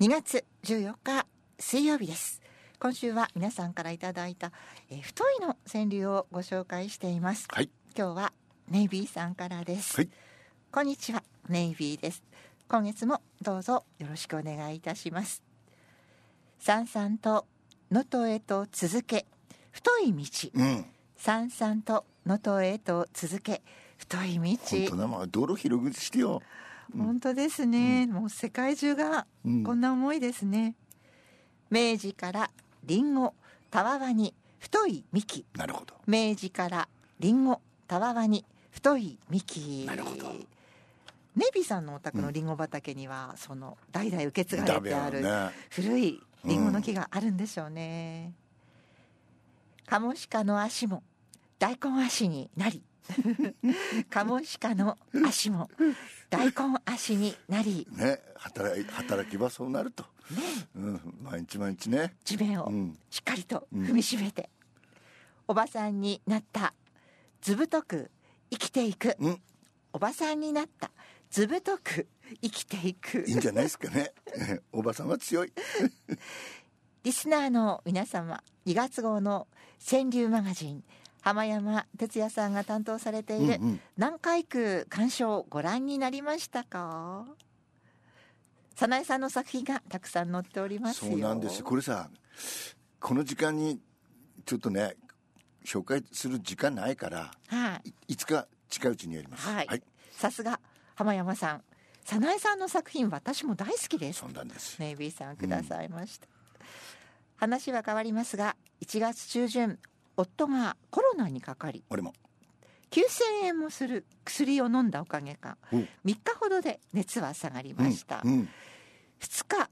2月14日水曜日です。今週は皆さんからいただいた、太いの川柳をご紹介しています、はい、今日はネイビーさんからです、はい、こんにちは、ネイビーです。今月もどうぞよろしくお願いいたします。さんさんと能登へと続け太い道、うん、さんさんと能登へと続け太い道。本当だ、まあ、道路広くしてよ、うん、本当ですね、うん、もう世界中がこんな思いですね、うん、明治からリンゴたわわに太い幹。なるほど。明治からリンゴたわわに太い幹。なるほど。ネビさんのお宅のリンゴ畑には、うん、その代々受け継がれてある古いリンゴの木があるんでしょうね、うん、カモシカの足も大根足になりカモシカの足も大根足になり、ね、働きばそうなると、ね、うん、毎日毎日ね地面をしっかりと踏みしめて、うん、おばさんになったずぶとく生きていく、うん、おばさんになったずぶとく生きていく。いいんじゃないですかねおばさんは強いリスナーの皆様、2月号の川柳マガジン、浜山哲也さんが担当されている南海区鑑賞、ご覧になりましたか？早苗さんの作品がたくさん載っておりますよ。そうなんです。これさ、この時間にちょっとね紹介する時間ないから、はい、いつか近いうちにやります。はい、はい、さすが浜山さん。早苗さんの作品、私も大好きです。そうなんです。ネイビーさんくださいました、うん、話は変わりますが、1月中旬夫がコロナにかかり、俺も9,000円もする薬を飲んだおかげか、3日ほどで熱は下がりました、うんうん、2日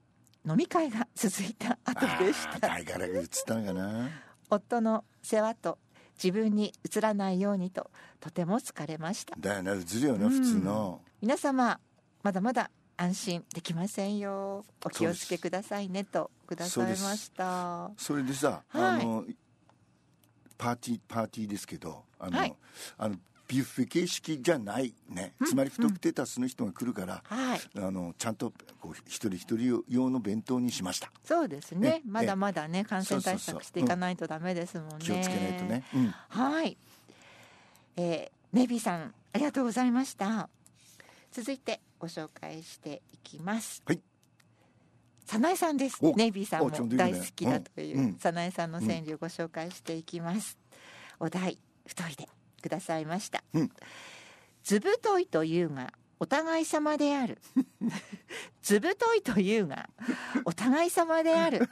飲み会が続いた後でした。大体うつったのかな夫の世話と自分にうつらないようにと、とても疲れました。だよね、うつるよね、普通の。皆様まだまだ安心できませんよ、お気をつけくださいねとくださいました。 それでさ、はい、パーティーですけど、はい、ビュッフェ形式じゃないね、つまり不特定多数の人が来るから、うん、ちゃんとこう一人一人用の弁当にしました。そうですね、まだまだね感染対策していかないとダメですもんね、うん、気をつけないとね、うん、はい、ネビさんありがとうございました。続いてご紹介していきます、はい、早苗さんです。ネイビーさんも大好きだという早苗さんの川柳をご紹介していきます、うん、お題太いでくださいました、うん、ずぶといというがお互い様であるずぶといというがお互い様である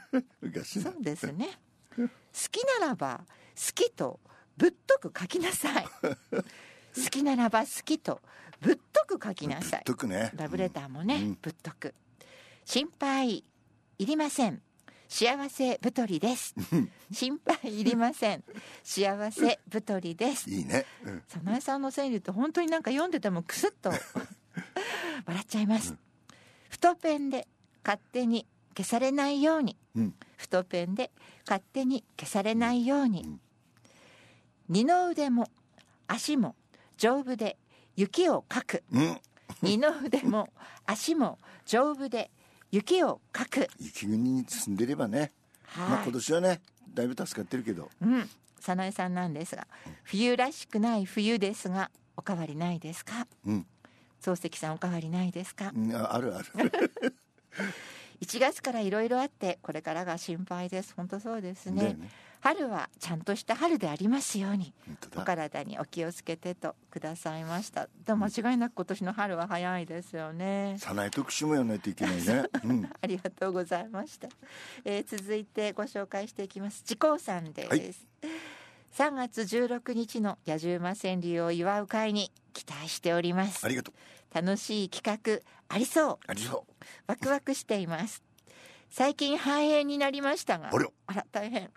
そうですね。好きならば好きとぶっとく書きなさい好きならば好きとぶっとく書きなさい。ぶっとくね、ラブレターもね、うん、ぶっとく。心配いりません、幸せ太りです心配いりません、幸せ太りですいいね、うん、早苗さんの川柳って本当になんか読んでてもクスッと笑っちゃいます、うん、太ペンで勝手に消されないように、うん、太ペンで勝手に消されないように、うん、二の腕も足も丈夫で雪をかく、うん、二の腕も足も丈夫で雪をかく。雪国に住んでればね、はい、まあ、今年はねだいぶ助かってるけど、うん、早苗さんなんですが、冬らしくない冬ですがおかわりないですか、うん、漱石さんおかわりないですか、うん、ある1月からいろいろあって、これからが心配です。本当そうです ね。春はちゃんとした春でありますように、お体にお気をつけてとくださいました。でも間違いなく今年の春は早いですよね。早苗特集もやらないといけないね、うん、ありがとうございました、続いてご紹介していきます。次光さんです、はい、3月16日のやじ馬川柳を祝う会に期待しております。ありがとう。楽しい企画ありそう、ありそう、ワクワクしています最近肺炎になりましたが、あら大変、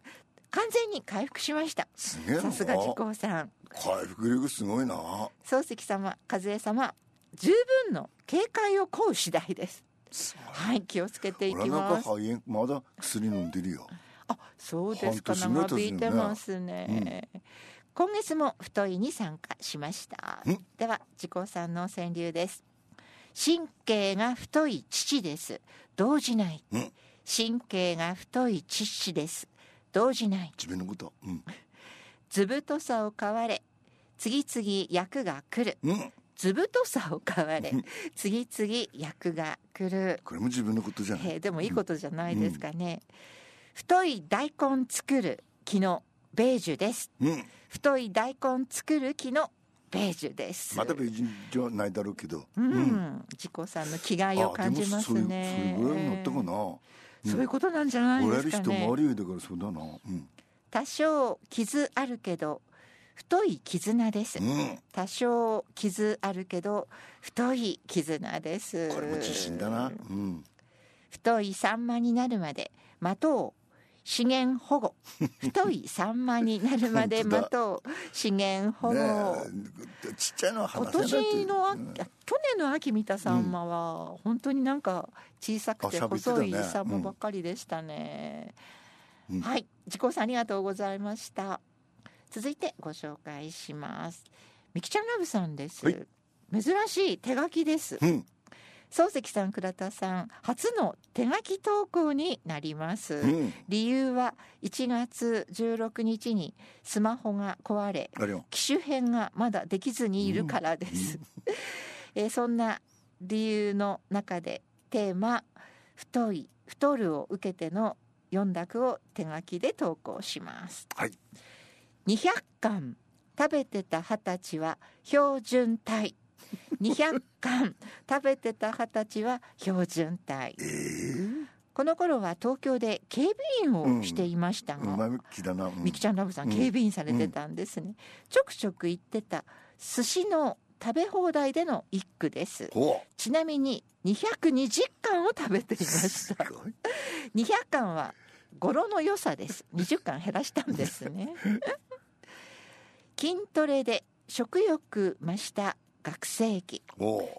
完全に回復しました。すげえな。さすが次光さん。回復力すごいな。漱石様、和江様、十分の警戒を請う次第です。はい、気をつけていきます。俺なんか肺炎まだ薬飲んでるよ。あ、そうですか。長引いてますね、うん。今月も太いに参加しました。では次光さんの川柳です。神経が太い父です。動じない。神経が太い父です。動じない。自分のこと。ずぶとさを買われ、次々役が来る。ずぶとさを買われ、次々役が来る。これも自分のことじゃない。でもいいことじゃないですかね。太い大根作る木のベージュです。太い大根作る木のベージュです。またベージュじゃないだろうけど。自己さんの気概を感じますね。それぐらいになったかな。そういうことなんじゃないですかね。俺は人周りだからそうだな。多少傷あるけど太い絆です。多少傷あるけど太い絆です。これも自信だな。太いサンマになるまで的を資源保護。太いサンマになるまで的を資源保護。ちっちゃいのは話せないという。去年の秋見たサンマは本当になんか小さくて細いサンマばっかりでしたね。はい、自己さんありがとうございました。続いてご紹介します。みきちゃんラブさんです。はい、珍しい手書きです。漱石さん倉田さん初の手書き投稿になります、理由は1月16日にスマホが壊れ機種変がまだできずにいるからです、そんな理由の中でテーマ太い太るを受けての4択を手書きで投稿します、はい、200貫食べてた20歳は標準体200貫食べてた20歳は標準体、この頃は東京で警備員をしていましたが、みきちゃんラブさん、警備員されてたんですね、ちょくちょく行ってた寿司の食べ放題での一句です。ちなみに220貫を食べていました。200貫は語呂の良さです。20貫減らしたんですね。筋トレで食欲増した学生期。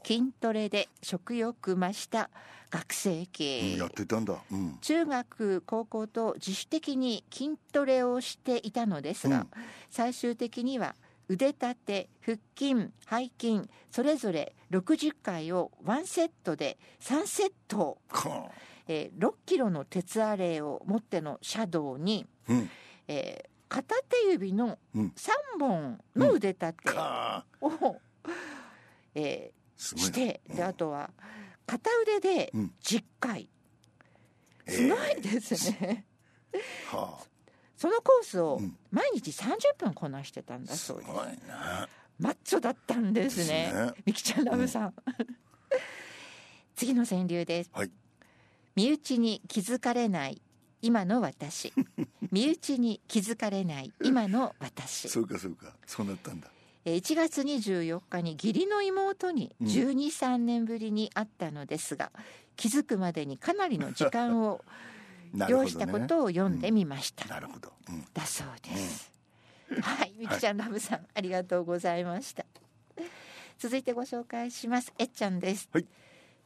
筋トレで食欲増した学生期、やってたんだ、中学高校と自主的に筋トレをしていたのですが、最終的には腕立て腹筋背筋それぞれ60回を1セットで3セット、6キロの鉄アレイを持っての車道に、片手指の3本の腕立てを、して、であとは片腕で10回、すごいですね。そのコースを毎日30分こなしてたんだそうです。すごいな。マッチョだったんですね。みきちゃんラブさん。次の川柳です、身内に気づかれない今の私。身内に気づかれない今の私。そうかそうか、そうなったんだ。1月24日に義理の妹に12、3年ぶりに会ったのですが、気づくまでにかなりの時間を要したことを読んでみました。なるほど、だそうです、はい、みきちゃんラブさん、ありがとうございました。続いてご紹介します。えっちゃんです、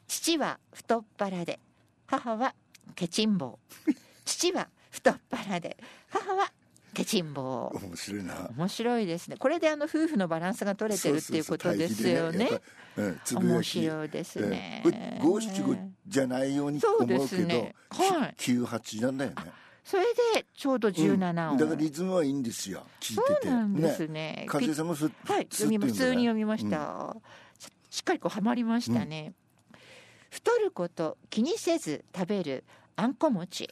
父は太っ腹で母はケチンボウ。父は太っ腹で母はケチンボー。面白いな。面白いですね。これで夫婦のバランスが取れてるっていうことですよね。面白いですね。五七五じゃないように思うけど、九八なんだよね。それでちょうど17音。だからリズムはいいんですよ。聞いてて。そうなんですね。風さんも普通に読みました。しっかりこうはまりましたね。太ること気にせず食べるあんこ餅。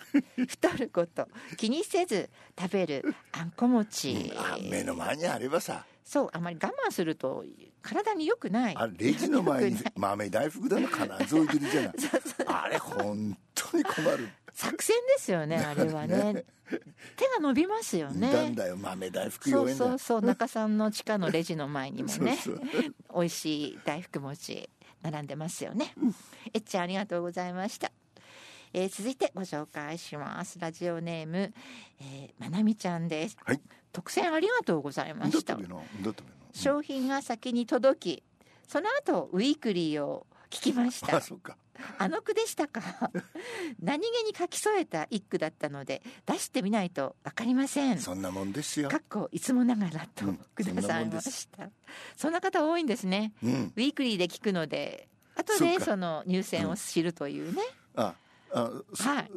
太ること気にせず食べるあんこ餅。目の前にあればさ。そう、あまり我慢すると体に良くない。あ、レジの前に豆大福だの必ず置いてるじゃない。あれ本当に困る。作戦ですよね、あれはね。手が伸びますよね。なんだよ、豆大福用意。そうそう、中さんの地下のレジの前にもね、美味しい大福餅並んでますよね。えっちゃん、ありがとうございました。続いてご紹介します。ラジオネーム、まなみちゃんです。特選ありがとうございました。商品が先に届き、その後ウィークリーを聞きました。あの句でしたか。何気に書き添えた一句だったので、出してみないとわかりません。そんなもんですよ。いつもながらとくださいました。そんな方多いんですね。ウィークリーで聞くので。後でその入選を知るというね、うん、はい、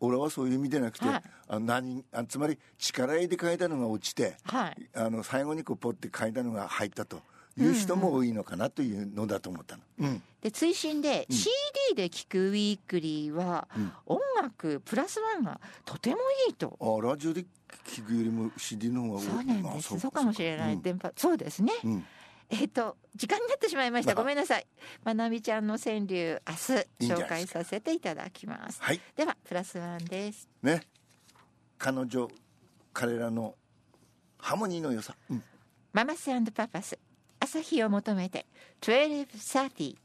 俺はそういう意味でなくて、はい、つまり力入れ替えたのが落ちて、はい、最後にこうポッて変えたのが入ったという人も多いのかなというのだと思ったの、うんうん、で追伸で、うん、CD で聴くウィークリーは、うん、音楽プラスワンがとてもいいと。ラジオで聴くよりも CD の方が多い。そうなんです。そうかもしれない、うん、電波。そうですね、うん、時間になってしまいました。ごめんなさい。まなみちゃんの川柳、明日紹介させていただきます。はい、ではプラスワンですね。彼らのハーモニーの良さ、うん、ママス&パパス朝日を求めて12:30。